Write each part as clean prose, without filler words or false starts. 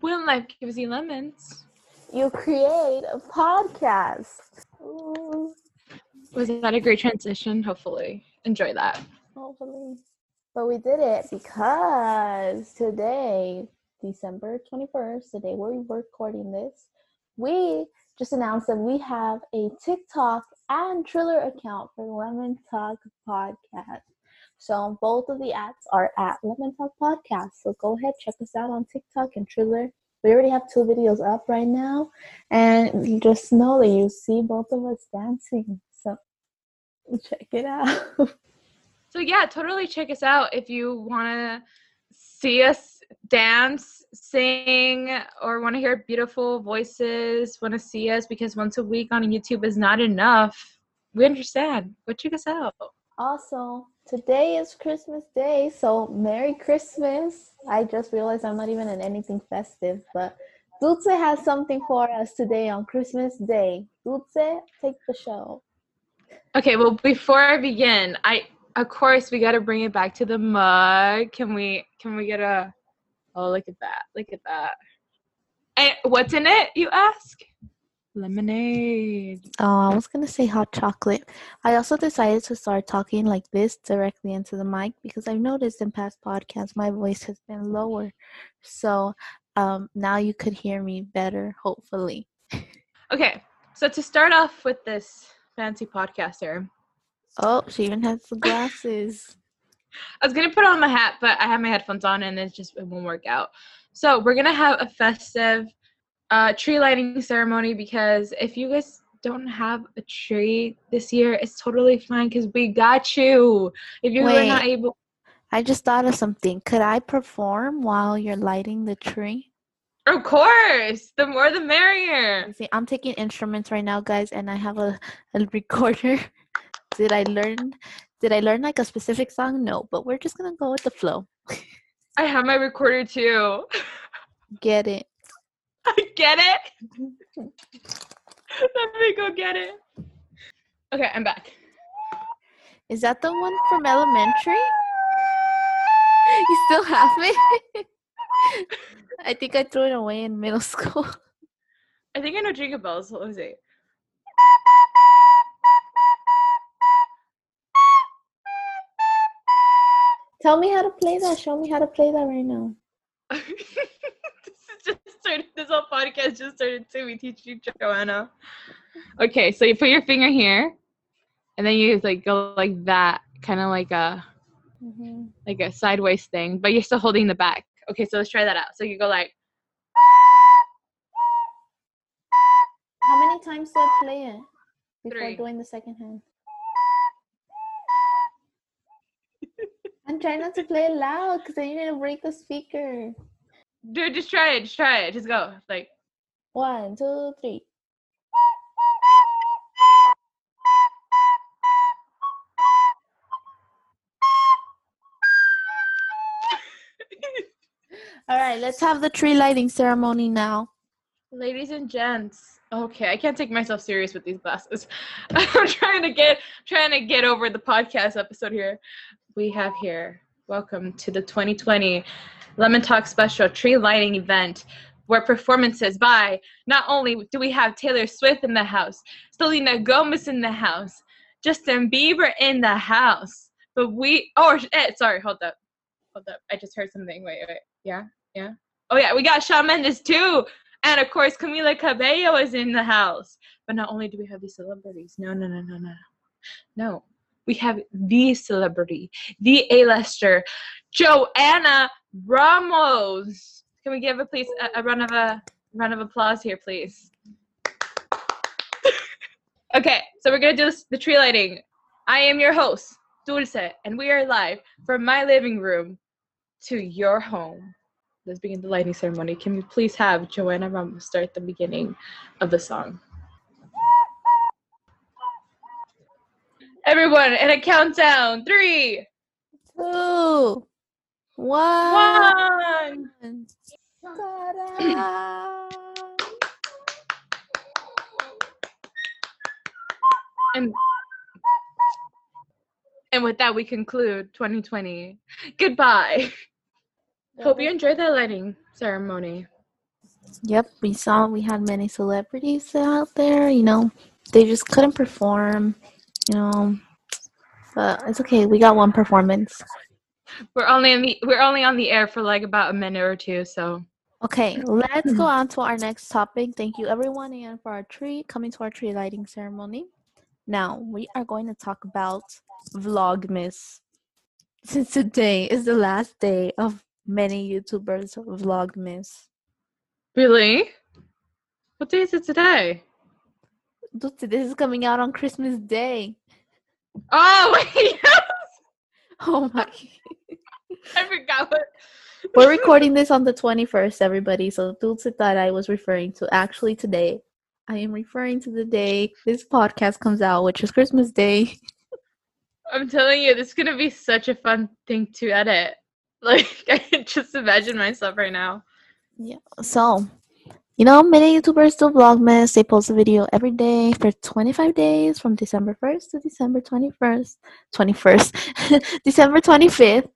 When life gives you lemons, you create a podcast. Ooh. Was that a great transition? Hopefully. Enjoy that. Hopefully. But we did it because today, December 21st, the day we're recording this, we just announced that we have a TikTok and Triller account for Lemon Talk Podcast. So both of the ads are at Lemon Talk Podcast. So go ahead, check us out on TikTok and Triller. We already have 2 videos up right now. And you just know that you see both of us dancing. So check it out. So yeah, totally check us out if you want to see us dance, sing, or want to hear beautiful voices, want to see us, because once a week on YouTube is not enough. We understand. But check us out. Also, today is Christmas Day, so Merry Christmas. I just realized I'm not even in anything festive, but Dulce has something for us today on Christmas Day. Dulce, take the show. Okay, well, before I begin, of course, we got to bring it back to the mug. Can we get a... Oh, look at that. Look at that. And what's in it, you ask? Lemonade. Oh, I was going to say hot chocolate. I also decided to start talking like this directly into the mic because I've noticed in past podcasts my voice has been lower. So now you could hear me better, hopefully. Okay, so to start off with this fancy podcaster. Oh, she even has the glasses. I was going to put on my hat, but I have my headphones on and it won't work out. So we're going to have a festive tree lighting ceremony, because if you guys don't have a tree this year, it's totally fine because we got you. If you were not able, I just thought of something. Could I perform while you're lighting the tree? Of course, the more the merrier. See, I'm taking instruments right now, guys, and I have a recorder. Did I learn like a specific song? No, but we're just gonna go with the flow. I have my recorder too. Get it. Get it? Let me go get it. Okay, I'm back. Is that the one from Elementary? You still have it? I think I threw it away in middle school. I think I know Jingle Bells. What was it? Tell me how to play that. Show me how to play that right now. This whole podcast just started to be teaching Joanna. Okay, so you put your finger here, and then you like go like that, kind of like a sideways thing, but you're still holding the back. Okay, so let's try that out. So you go like. How many times do I play it before 3. Doing the second hand? I'm trying not to play it loud because I need to break the speaker. Dude, just try it. Just try it. Just go. Like 1, 2, 3. All right, let's have the tree lighting ceremony now. Ladies and gents. Okay, I can't take myself serious with these glasses. I'm trying to get over the podcast episode here. We have here. Welcome to the 2020 Lemon Talk Special Tree Lighting Event, where performances by, not only do we have Taylor Swift in the house, Selena Gomez in the house, Justin Bieber in the house, but hold up. I just heard something. Wait. Yeah. Oh yeah, we got Shawn Mendes too. And of course, Camila Cabello is in the house. But not only do we have these celebrities. No. We have the celebrity, the A-lister, Joanna Ramos. Can we give her, please, a round of applause here, please? Okay, so we're gonna do the tree lighting. I am your host, Dulce, and we are live from my living room to your home. Let's begin the lighting ceremony. Can we please have Joanna Ramos start the beginning of the song? Everyone, in a countdown. 3, 2, 1. Ta-da. And with that, we conclude 2020. Goodbye. Hope you enjoyed the lighting ceremony. Yep, we had many celebrities out there, you know, they just couldn't perform, you know, but it's okay. We got one performance. We're only on the air for like about a minute or two, so. Okay, let's go on to our next topic. Thank you everyone again for our tree lighting ceremony. Now, we are going to talk about Vlogmas. Since today is the last day of many YouTubers' Vlogmas. Really? What day is it today? Dulce, this is coming out on Christmas Day. Oh, yes! Oh, my. I forgot what. We're recording this on the 21st, everybody. So Dulce thought I was referring to actually today. I am referring to the day this podcast comes out, which is Christmas Day. I'm telling you, this is going to be such a fun thing to edit. Like, I can just imagine myself right now. Yeah. So, you know, many YouTubers do Vlogmas. They post a video every day for 25 days from December 1st to December 21st. December 25th.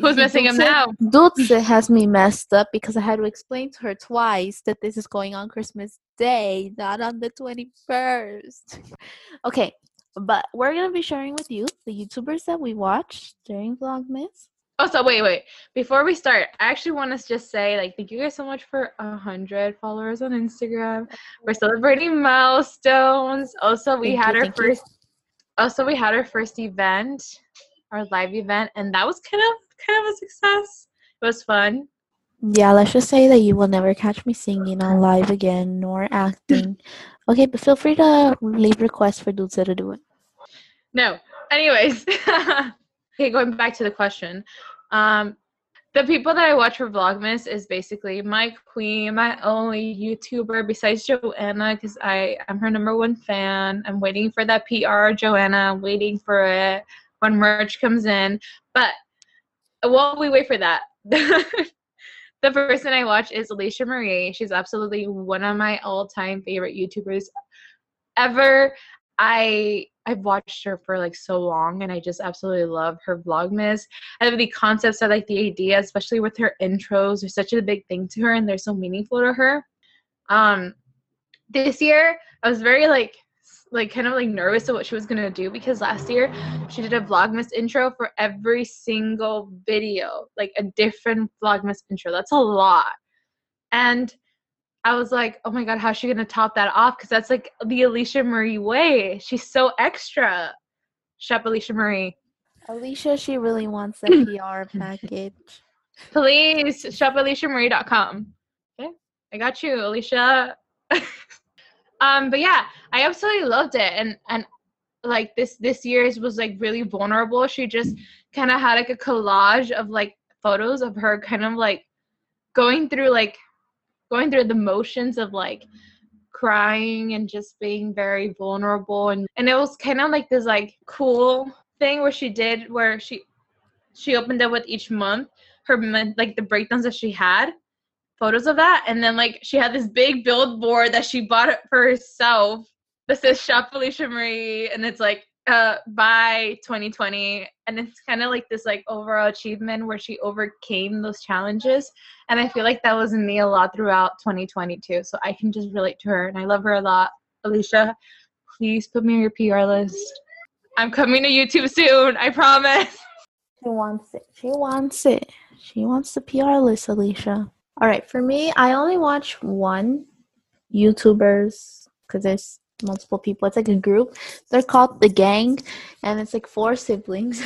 Who's messing up now? Dulce has me messed up because I had to explain to her twice that this is going on Christmas Day, not on the 21st. Okay. But we're going to be sharing with you the YouTubers that we watch during Vlogmas. Oh, so wait. Before we start, I actually want to just say, like, thank you guys so much for 100 followers on Instagram. We're celebrating milestones. Also, we had our first event, our live event, and that was kind of a success. It was fun. Yeah, let's just say that you will never catch me singing on live again, nor acting. Okay, but feel free to leave requests for Dulce to do it. No. Anyways. Okay, going back to the question. The people that I watch for Vlogmas is basically my queen, my only YouTuber besides Joanna, because I'm her number one fan. I'm waiting for that PR, Joanna. I'm waiting for it when merch comes in. But while we wait for that, the person I watch is Alicia Marie. She's absolutely one of my all-time favorite YouTubers ever. I've watched her for like so long, and I just absolutely love her Vlogmas. I love the concepts. I like the idea, especially with her intros. They're such a big thing to her, and they're so meaningful to her. This year, I was very kind of nervous of what she was gonna do, because last year she did a Vlogmas intro for every single video, like a different Vlogmas intro. That's a lot. And I was like, oh my God, how's she gonna top that off? Because that's like the Alicia Marie way. She's so extra. Shop Alicia Marie. Alicia, she really wants a PR package. Please, shopalishamarie.com. Okay, I got you, Alicia. But yeah, I absolutely loved it, and like this year's was like really vulnerable. She just kind of had like a collage of like photos of her kind of like going through the motions of like crying and just being very vulnerable, and it was kind of like this like cool thing where she opened up with each month her like the breakdowns that she had, photos of that, and then like she had this big billboard that she bought it for herself that says Shop Alicia Marie, and it's like by 2020, and it's kind of like this like overall achievement where she overcame those challenges, and I feel like that was in me a lot throughout 2022, so I can just relate to her, and I love her a lot. Alicia, please put me on your PR list. I'm coming to YouTube soon, I promise. She wants it. She wants the PR list, Alicia. All right, for me, I only watch one YouTubers because there's multiple people. It's like a group. They're called The Gang, and it's like four siblings.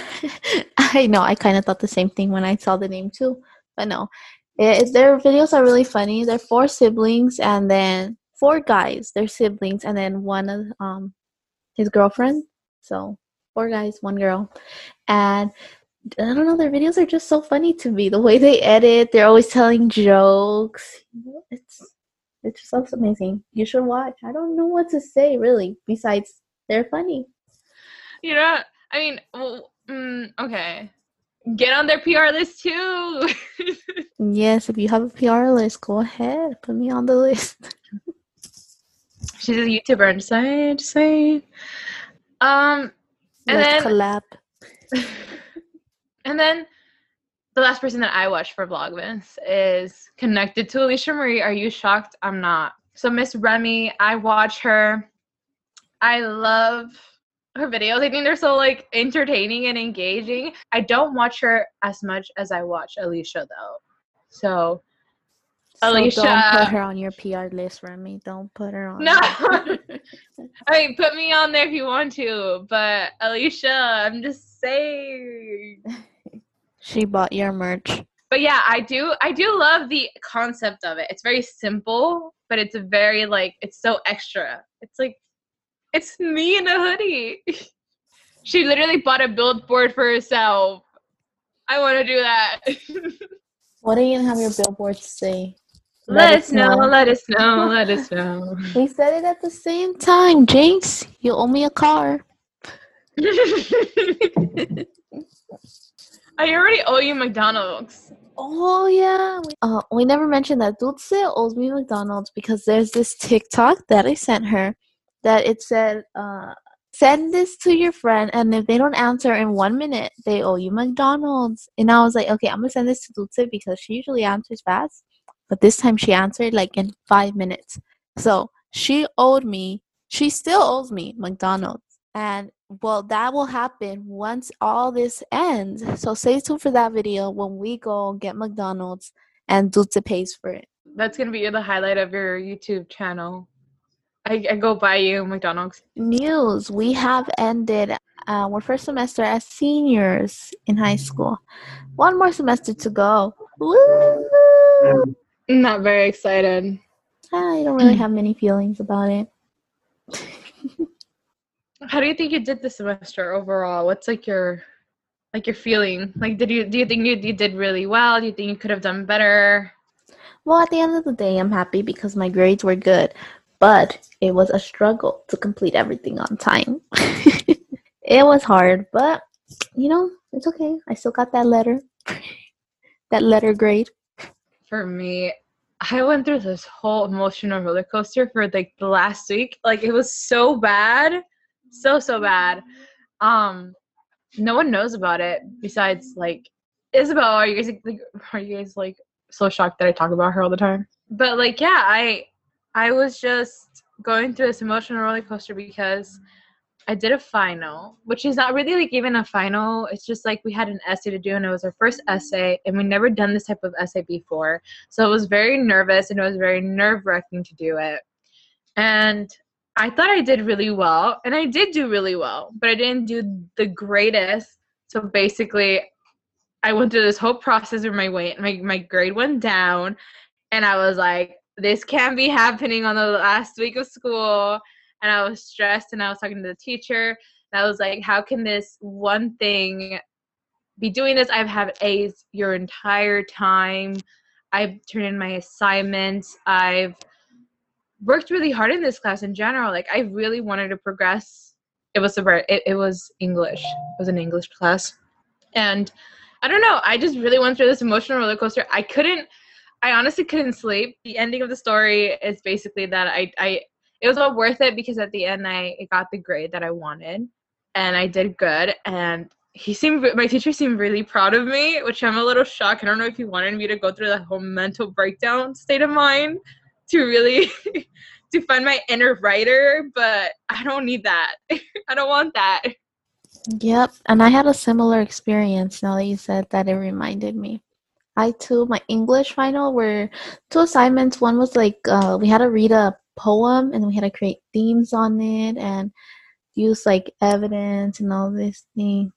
I know, I kind of thought the same thing when I saw the name too, but no. Their videos are really funny. They're four siblings, and then four guys. They're siblings, and then one of his girlfriend. So four guys, one girl. And I don't know, their videos are just so funny to me. The way they edit, they're always telling jokes. It just looks amazing. You should watch. I don't know what to say, really, besides they're funny. You know, I mean, okay. Get on their PR list, too. Yes, if you have a PR list, go ahead. Put me on the list. She's a YouTuber. I'm just saying. And let's collab. And then the last person that I watched for Vlogmas is connected to Alicia Marie. Are you shocked? I'm not. So Miss Remy, I watch her. I love her videos. I think they're so like entertaining and engaging. I don't watch her as much as I watch Alicia though. So Alicia, don't put her on your PR list, Remy. Don't put her on. No. I mean, put me on there if you want to, but Alicia, I'm just saying. She bought your merch. But yeah, I do love the concept of it. It's very simple, but it's very like, it's so extra. It's like, it's me in a hoodie. She literally bought a billboard for herself. I want to do that. What are you going to have your billboards say? Let us know. We said it at the same time. Jinx, you owe me a car. I already owe you McDonald's. Oh, yeah. We never mentioned that Dulce owes me McDonald's because there's this TikTok that I sent her that it said, send this to your friend, and if they don't answer in 1 minute, they owe you McDonald's. And I was like, okay, I'm going to send this to Dulce because she usually answers fast. But this time she answered like in 5 minutes. So she still owes me McDonald's. And well, that will happen once all this ends. So stay tuned for that video when we go get McDonald's and Dulce pays for it. That's going to be the highlight of your YouTube channel. I go buy you McDonald's. News. We have ended our first semester as seniors in high school. One more semester to go. Woo! I'm not very excited. I don't really have many feelings about it. How do you think you did this semester overall? What's like your feeling? Like, do you think you did really well? Do you think you could have done better? Well, at the end of the day, I'm happy because my grades were good. But it was a struggle to complete everything on time. It was hard, but, you know, it's okay. I still got that letter grade. For me, I went through this whole emotional roller coaster for, like, the last week. Like, it was so bad. So bad. No one knows about it besides, like, Isabel. Are you guys, like, so shocked that I talk about her all the time? But, like, yeah, I was just going through this emotional roller coaster because I did a final, which is not really like even a final. It's just like we had an essay to do, and it was our first essay, and we never done this type of essay before. So I was very nervous, and it was very nerve-wracking to do it. And I thought I did really well, and I did do really well, but I didn't do the greatest. So basically, I went through this whole process where my grade went down, and I was like, this can't be happening on the last week of school. And I was stressed, and I was talking to the teacher, and I was like, how can this one thing be doing this? I've had A's your entire time. I've turned in my assignments. I've worked really hard in this class in general. Like, I really wanted to progress. It was English. It was an English class. And I don't know. I just really went through this emotional roller coaster. I honestly couldn't sleep. The ending of the story is basically that it was all worth it because at the end I got the grade that I wanted, and I did good, and my teacher seemed really proud of me, which I'm a little shocked. I don't know if he wanted me to go through that whole mental breakdown state of mind to really to find my inner writer, but I don't need that. I don't want that. Yep, and I had a similar experience now that you said that. It reminded me. I, too, my English final were two assignments. One was, like, we had to read a poem, and we had to create themes on it and use, like, evidence and all this thing.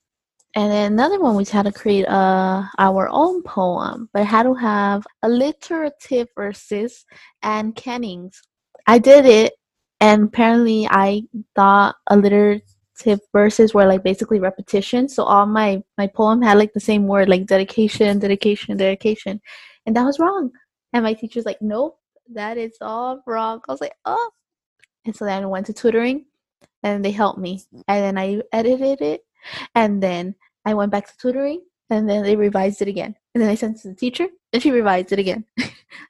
And then another one, we had to create our own poem, but had to have alliterative verses and canons. I did it, and apparently I thought alliterative verses were like basically repetition, so all my poem had like the same word, like dedication, and that was wrong. And my teacher's like, nope, that is all wrong. I was like, oh. And so then I went to tutoring, and they helped me, and then I edited it, and then I went back to tutoring, and then they revised it again, and then I sent it to the teacher, and she revised it again.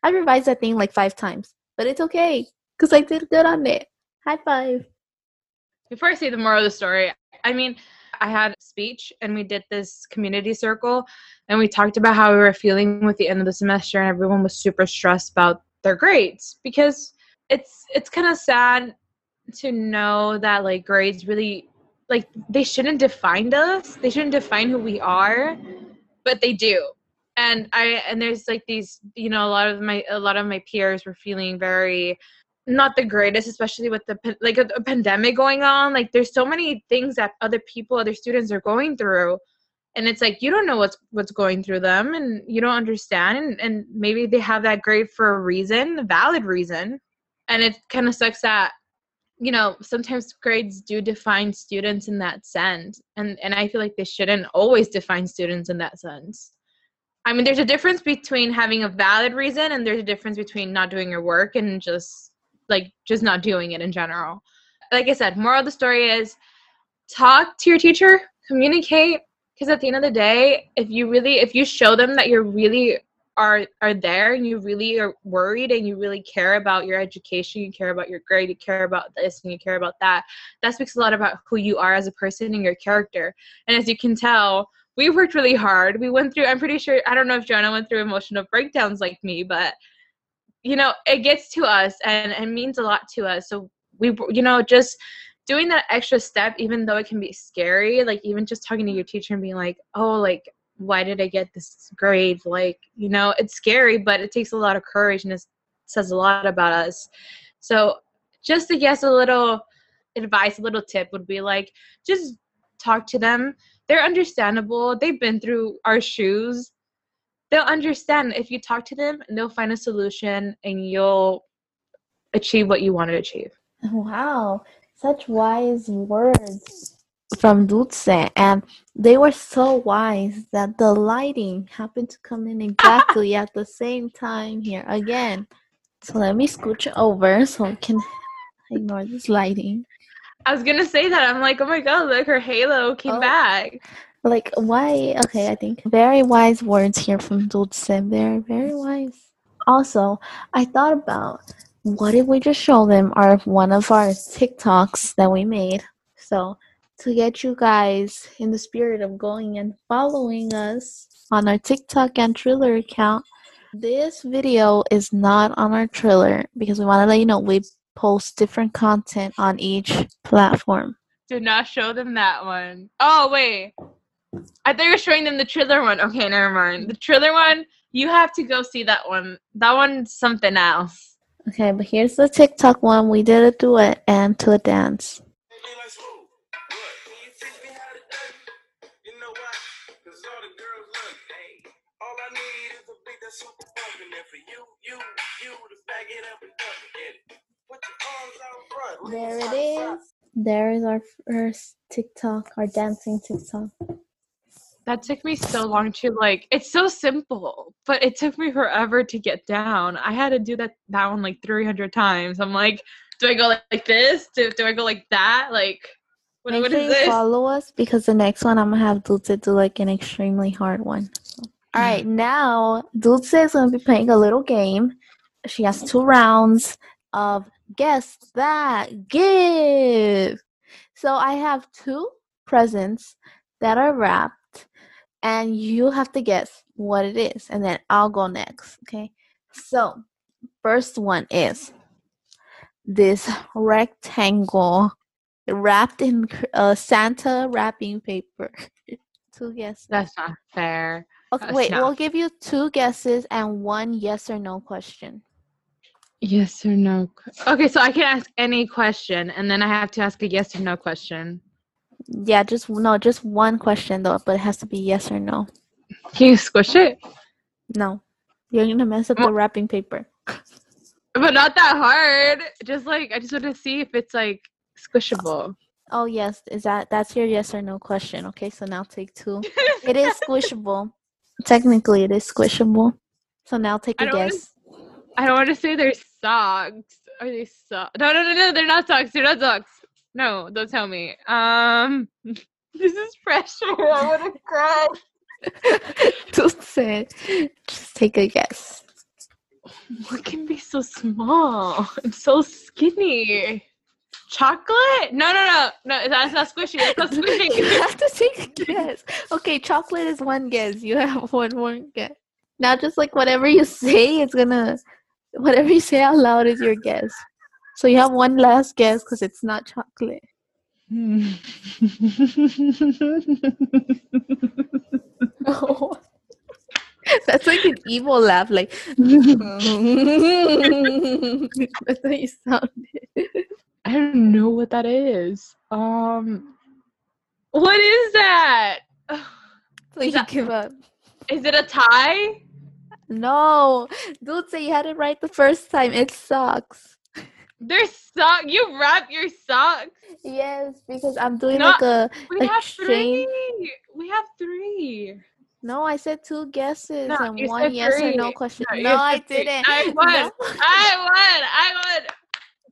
I revised that thing like 5 times, but it's okay because I did good on it. High five. Before I say the moral of the story, I mean, I had speech, and we did this community circle, and we talked about how we were feeling with the end of the semester, and everyone was super stressed about their grades, because it's kind of sad to know that, like, grades really, like, they shouldn't define us. They shouldn't define who we are, but they do. And there's like these, you know, a lot of my peers were feeling very not the greatest, especially with the a pandemic going on. Like, there's so many things that other students are going through, and it's like, you don't know what's going through them, and you don't understand, and maybe they have that grade for a reason, a valid reason. And it kind of sucks that, you know, sometimes grades do define students in that sense, and I feel like they shouldn't always define students in that sense. I mean, there's a difference between having a valid reason, and there's a difference between not doing your work and just not doing it in general. Like I said, moral of the story is talk to your teacher, communicate, because at the end of the day, if you show them that you really are there, and you really are worried, and you really care about your education, you care about your grade, you care about this, and you care about that, that speaks a lot about who you are as a person and your character. And as you can tell, we worked really hard. We went through, I'm pretty sure, I don't know if Joanna went through emotional breakdowns like me, but, you know, it gets to us, and it means a lot to us. So we, you know, just doing that extra step, even though it can be scary, like even just talking to your teacher and being like, oh, like, why did I get this grade? Like, you know, it's scary, but it takes a lot of courage, and it says a lot about us. So just, I guess, a little advice, a little tip would be like, just talk to them. They're understandable. They've been through our shoes. They'll understand if you talk to them, and they'll find a solution, and you'll achieve what you want to achieve. Wow. Such wise words from Dulce. And they were so wise that the lighting happened to come in exactly at the same time here again. So let me scooch over so I can ignore this lighting. I was going to say that. I'm like, oh, my God, look, her halo came back. Like, why? Okay, I think very wise words here from Dulce. Very, very wise. Also, I thought about, what if we just show them one of our TikToks that we made? So to get you guys in the spirit of going and following us on our TikTok and Triller account, this video is not on our Triller, because we want to let you know we post different content on each platform. Do not show them that one. Oh, wait. I thought you were showing them the Triller one. Okay, never mind. The Triller one, you have to go see that one. That one's something else. Okay, but here's the TikTok one. We did a duet and to a dance. There it is. There is our first TikTok, our dancing TikTok. That took me so long to, like, it's so simple, but it took me forever to get down. I had to do that one like 300 times. I'm like, do I go like this? Do I go like that? Like, what is this? Follow us, because the next one I'm going to have Dulce do like an extremely hard one. So. All right, now Dulce is going to be playing a little game. She has 2 rounds of Guess That Give. So I have 2 presents that are wrapped, and you have to guess what it is, and then I'll go next. Okay, so first one is this rectangle wrapped in Santa wrapping paper. 2 guesses. That's not fair. Okay, we'll give you 2 guesses and 1 yes or no question. Yes or no. Okay, so I can ask any question, and then I have to ask a yes or no question. Yeah, just one question, though, but it has to be yes or no. Can you squish it? No. You're going to mess up the wrapping paper. But not that hard. Just, like, I just want to see if it's, like, squishable. Oh, yes. That's your yes or no question. Okay, so now take 2. It is squishable. Technically, it is squishable. So now take a guess. I don't want to say they're socks. Are they socks? No. They're not socks. They're not socks. No, don't tell me. This is pressure. I want to cry. Don't say it. Just take a guess. What can be so small and so skinny? Chocolate? No. That's not squishy. That's not squishy. You have to take a guess. Okay, chocolate is one guess. You have one more guess. Now, just like whatever you say, whatever you say out loud is your guess. So you have one last guess because it's not chocolate. No. That's like an evil laugh, like that's how you sounded. I don't know what that is. What is that? Please give up. Is it a tie? No. Dulce, you had it right the first time. It's socks. They're socks? You wrap your socks? Yes, because I'm doing We have three. No, I said two guesses and one yes or no question. No, I didn't. I won. No. I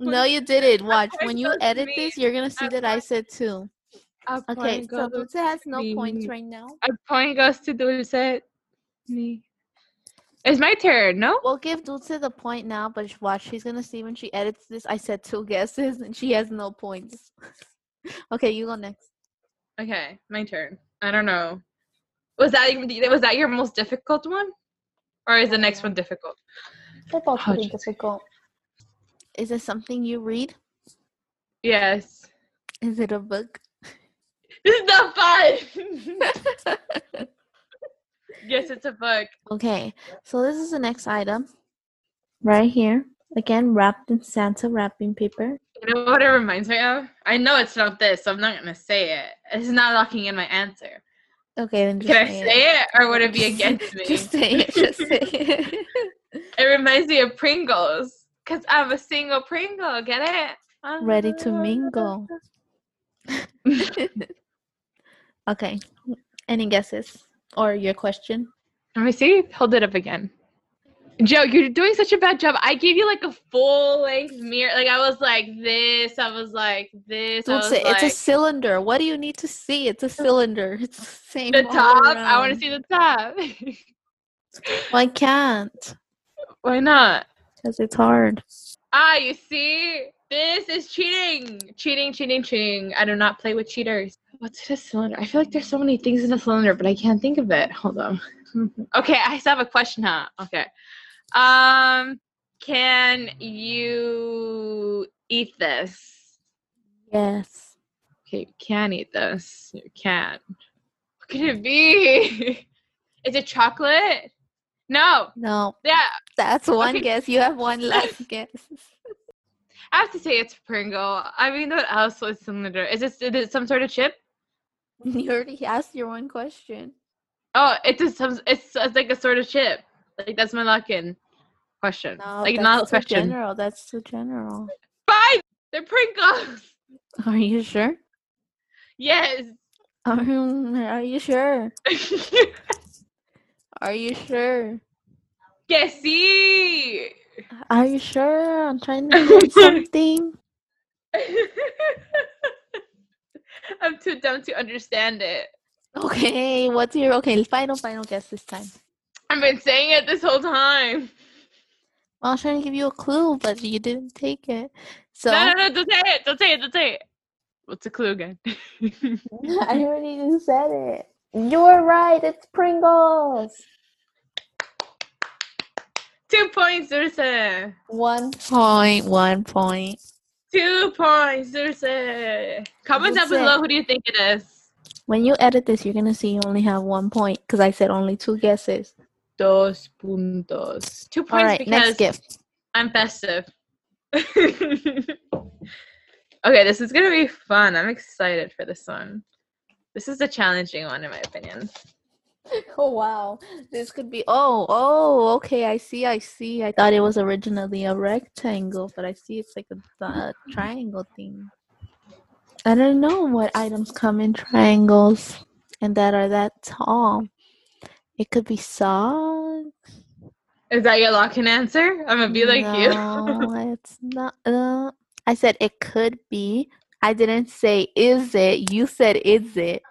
won. No, you didn't. Watch. When you edit this, you're going to see that I said two. Okay, so Dulce has no points right now. A point goes to Dulce. Me. It's my turn, no? We'll give Dulce the point now, but watch. She's going to see when she edits this. I said two guesses and she has no points. Okay, you go next. Okay, my turn. I don't know. Was that your most difficult one? Or is the next one difficult? They're both pretty difficult. Is it something you read? Yes. Is it a book? This is not fun! Yes, it's a book. Okay, so this is the next item. Right here. Again, wrapped in Santa wrapping paper. You know what it reminds me of? I know it's not this, so I'm not going to say it. It's not locking in my answer. Okay, then just Can I say it, or would it be against me? Just say it. It reminds me of Pringles, because I'm a single Pringle, get it? I'm ready to mingle. Okay, any guesses? Or your question? Let me see. Hold it up again. Joe, you're doing such a bad job. I gave you like a full-length mirror. Like, I was like this. It's a cylinder. What do you need to see? It's a cylinder. It's the same. The top? I want to see the top. Well, I can't. Why not? Because it's hard. Ah, you see? This is cheating. Cheating. I do not play with cheaters. What's in a cylinder? I feel like there's so many things in a cylinder, but I can't think of it. Hold on. Okay, I still have a question, huh? Okay. Can you eat this? Yes. Okay, you can eat this. You can. What could it be? Is it chocolate? No. Yeah. That's one guess. You have one last guess. I have to say it's Pringle. I mean, what else was similar? Is it some sort of chip? You already asked your one question. Oh, it's like a sort of chip. Like, that's my lock-in question. No, like, not a question. General. That's too general. Fine! They're Pringles! Are you sure? Yes. Are you sure? Are you sure? Yes, see! Are you sure? I'm trying to do something. I'm too dumb to understand it. Okay, what's your... Okay, final guess this time. I've been saying it this whole time. I was trying to give you a clue, but you didn't take it. So no, don't say it. What's the clue again? I already just said it. You're right, it's Pringles. 2 points, Dulce. 1 point, 1 point. 2 points, Dulce. Comment down below, who do you think it is? When you edit this, you're going to see you only have 1 point, because I said only two guesses. 2 puntos. 2 points. All right, because next gift. I'm festive. Okay, this is going to be fun. I'm excited for this one. This is a challenging one, in my opinion. Oh, wow. This could be... Oh, okay. I see. I thought it was originally a rectangle, but I see it's like a triangle thing. I don't know what items come in triangles and that are that tall. It could be socks. Is that your lock-in answer? I'm going to be like you. No, it's not. I said it could be. I didn't say, is it? You said, is it?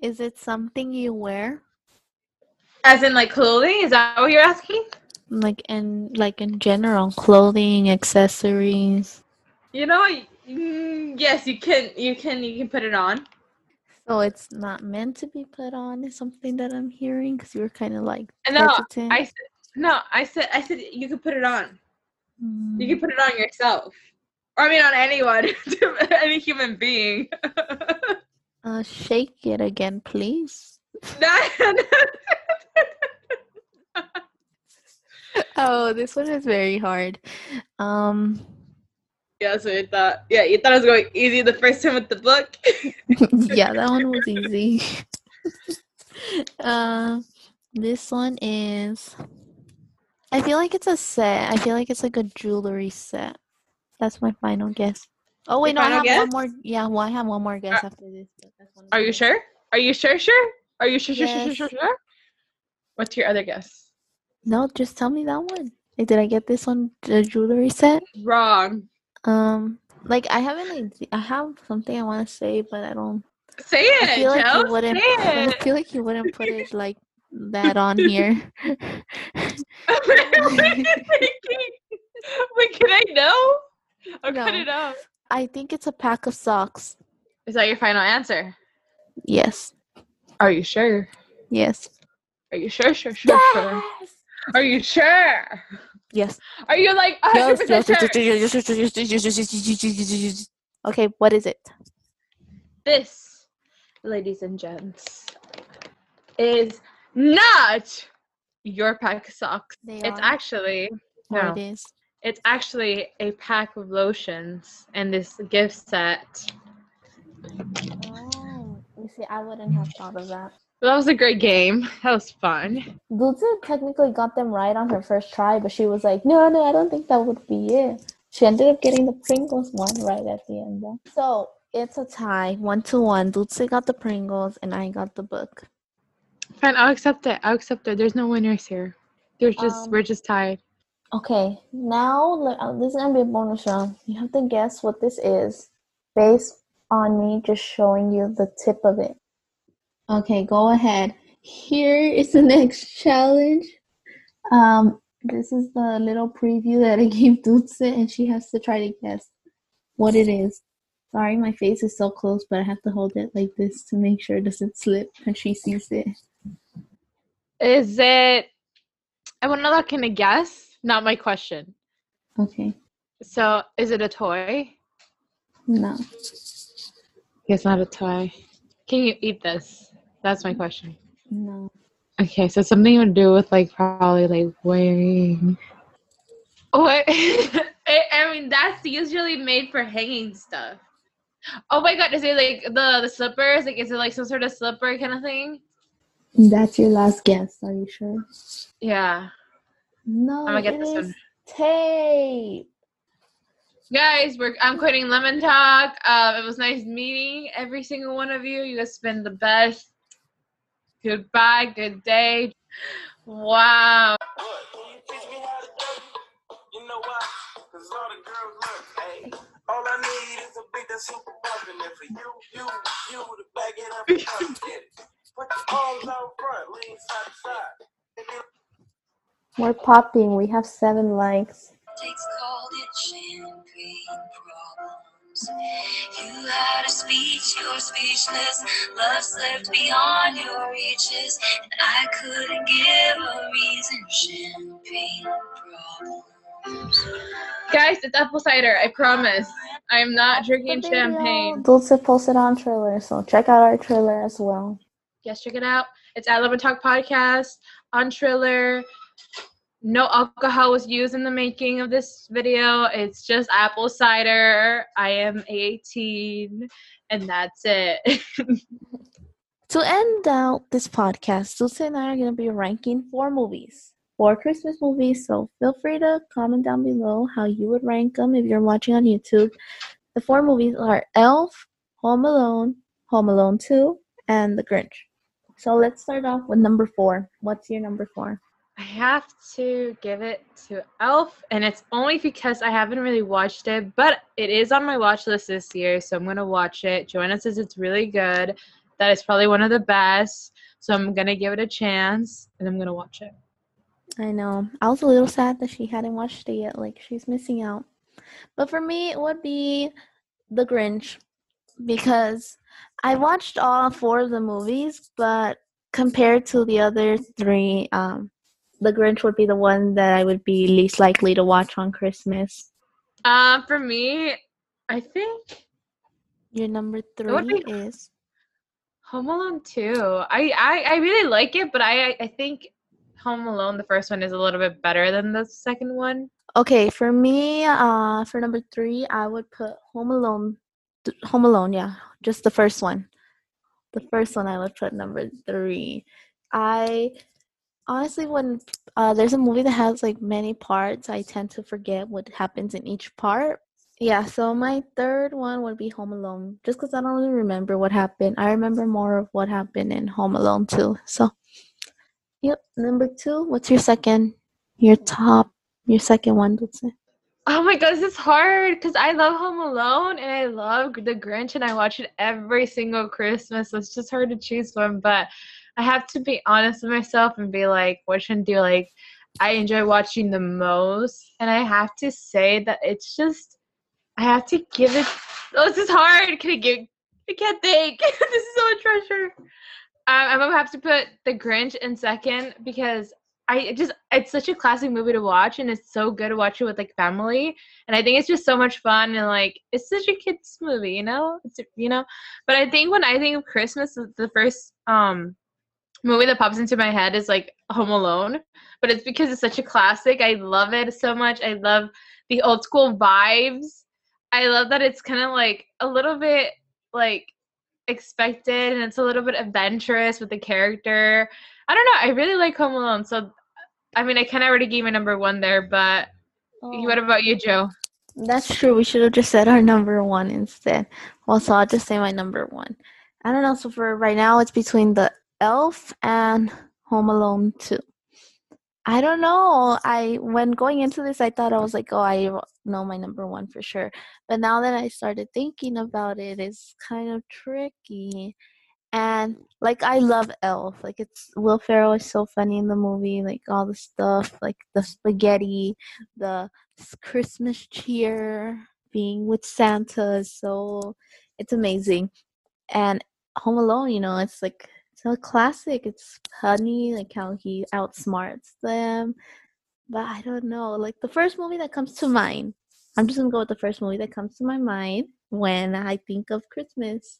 Is it something you wear? As in, like, clothing? Is that what you're asking? Like in general, clothing, accessories. You know, Yes, you can put it on. So it's not meant to be put on is something that I'm hearing, because you were kind of like hesitant. I said you could put it on. You can put it on yourself, or I mean on anyone, any human being. Shake it again, please. Oh, this one is very hard. Yeah, so you thought. Yeah, you thought it was going easy the first time with the book. Yeah, that one was easy. This one is. I feel like it's a set. I feel like it's like a jewelry set. That's my final guess. Oh wait, no, I have one more. Yeah, well, I have one more guess after this. Are you sure? Are you sure? Sure? Are you sure? Yes. Sure? What's your other guess? No, just tell me that one. Like, did I get this one? The jewelry set? Wrong. Like I have something I want to say, but I don't. Say it. I feel like Joe, I feel like you wouldn't put it like that on here. What are you thinking? Wait, can I know? I'll cut it off. I think it's a pack of socks. Is that your final answer? Yes. Are you sure? Yes. Are you sure? Sure. Are you sure? Yes. Are you like 100% sure? Okay, what is it? This, ladies and gents, is not your pack of socks. It's actually a pack of lotions and this gift set. Oh, you see, I wouldn't have thought of that. Well, that was a great game. That was fun. Dulce technically got them right on her first try, but she was like, no, I don't think that would be it. She ended up getting the Pringles one right at the end, though. So it's a tie, 1-1. Dulce got the Pringles, and I got the book. Fine, I'll accept it. There's no winners here. There's just we're just tied. Okay, now this is going to be a bonus round. You have to guess what this is based on me just showing you the tip of it. Okay, go ahead. Here is the next challenge. This is the little preview that I gave Dulce, and she has to try to guess what it is. Sorry, my face is so close, but I have to hold it like this to make sure it doesn't slip when she sees it. Is it... I want to know that kind of guess, not my question. Okay. So, is it a toy? No. It's not a toy. Can you eat this? That's my question. No. Okay, so something to do with like probably like wearing. What? I mean, that's usually made for hanging stuff. Oh my God! Is it like the slippers? Like, is it like some sort of slipper kind of thing? That's your last guess. Are you sure? Yeah. No. I'm gonna get this one. Tape. Guys, I'm quitting Lemon Talk. It was nice meeting every single one of you. You guys have been the best. Goodbye. Good day. Wow. We're popping. We have 7 likes. Takes cold and champagne problems. You had a speech, you were speechless. Love slipped beyond your reaches, and I couldn't give a reason. Champagne problems. Guys, it's apple cider, I promise. I am not drinking champagne. Dulce posted on Triller, so check out our Triller as well. Yes, check it out. It's at Lemon Talk Podcast on Triller. No alcohol was used in the making of this video. It's just apple cider. I am 18, and that's it. To end out this podcast, Dulce and I are going to be ranking 4 Christmas movies. So feel free to comment down below how you would rank them if you're watching on YouTube. The 4 movies are Elf, Home Alone, Home Alone 2, and The Grinch. So let's start off with number 4. What's your number 4? I have to give it to Elf, and it's only because I haven't really watched it, but it is on my watch list this year, so I'm going to watch it. Joanna says it's really good, that it's probably one of the best, so I'm going to give it a chance, and I'm going to watch it. I know. I was a little sad that she hadn't watched it yet. Like, she's missing out. But for me, it would be The Grinch, because I watched all four of the movies, but compared to the other three, The Grinch would be the one that I would be least likely to watch on Christmas. For me, I think your number three is Home Alone 2. I really like it, but I think Home Alone, the first one, is a little bit better than the second one. Okay, for me, for number three, I would put Home Alone, yeah, just the first one. The first one I would put number three. I honestly, when there's a movie that has like many parts, I tend to forget what happens in each part. Yeah, so my third one would be Home Alone, just because I don't really remember what happened. I remember more of what happened in Home Alone 2. So, yep, number two. What's your second? Your second one, Dulce. Oh my gosh, it's hard because I love Home Alone and I love The Grinch and I watch it every single Christmas. So it's just hard to choose one, but I have to be honest with myself and be like, which one do I enjoy watching the most? And I have to say that it's just, I have to give it. Oh, this is hard. I can't think. This is so much pressure. I'm gonna have to put The Grinch in second because it's such a classic movie to watch, and it's so good to watch it with like family. And I think it's just so much fun, and like it's such a kids movie, you know. But I think when I think of Christmas, the first movie that pops into my head is like Home Alone, but it's because it's such a classic. I love it so much. I love the old school vibes. I love that it's kind of like a little bit like expected, and it's a little bit adventurous with the character. I don't know. I really like Home Alone. So, I mean, I kind of already gave my number one there, but What about you, Joe? That's true. We should have just said our number one instead. Well, so I'll just say my number one. I don't know. So for right now, it's between the Elf and Home Alone 2. I don't know. When going into this, I thought I was like, oh, I know my number one for sure. But now that I started thinking about it, it's kind of tricky. And, like, I love Elf. Like, Will Ferrell is so funny in the movie. Like, all the stuff, like the spaghetti, the Christmas cheer, being with Santa. So, it's amazing. And Home Alone, you know, it's like, so classic. It's funny, like how he outsmarts them. But I don't know. Like the first movie that comes to mind. I'm just going to go with the first movie that comes to my mind when I think of Christmas.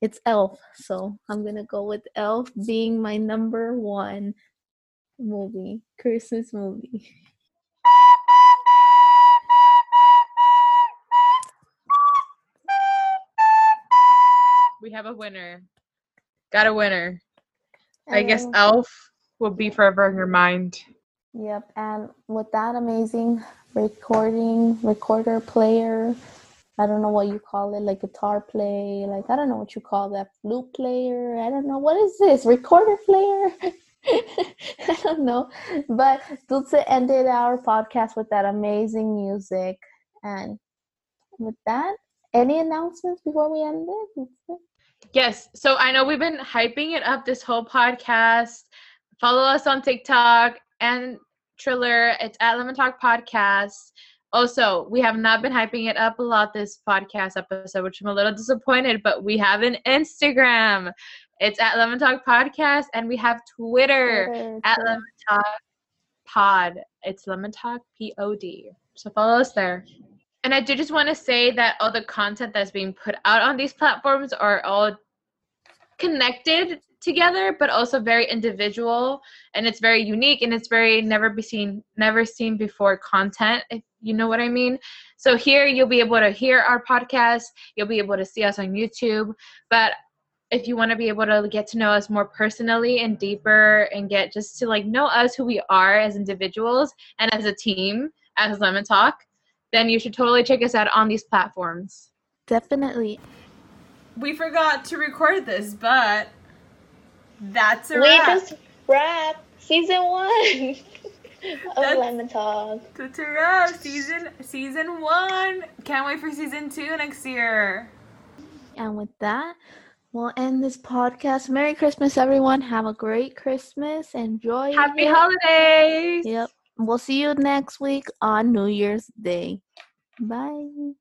It's Elf. So I'm going to go with Elf being my number one movie. Christmas movie. We have a winner. Got a winner. I guess Elf will be forever in your mind. Yep, and with that amazing recorder player, I don't know what you call it, like guitar play, like I don't know what you call that, flute player, I don't know, what is this, recorder player? I don't know, but Dulce ended our podcast with that amazing music, and with that, any announcements before we end it? Yes. So I know we've been hyping it up this whole podcast. Follow us on TikTok and Triller. It's at Lemon Talk Podcast. Also, we have not been hyping it up a lot this podcast episode, which I'm a little disappointed, but we have an Instagram. It's at Lemon Talk Podcast, and we have Twitter. At Lemon Talk Pod. It's Lemon Talk POD. So follow us there. And I do just want to say that all the content that's being put out on these platforms are all connected together, but also very individual, and it's very unique, and it's very never seen before content, if you know what I mean. So here you'll be able to hear our podcast, you'll be able to see us on YouTube, but if you want to be able to get to know us more personally and deeper and get just to like know us, who we are as individuals and as a team, as Lemon Talk, then you should totally check us out on these platforms. Definitely. We forgot to record this, but that's a wrap. We just wrapped season 1 of Lemon Talk. That's a wrap. Season 1. Can't wait for season 2 next year. And with that, we'll end this podcast. Merry Christmas, everyone. Have a great Christmas. Enjoy. Happy holidays. Yep. We'll see you next week on New Year's Day. Bye.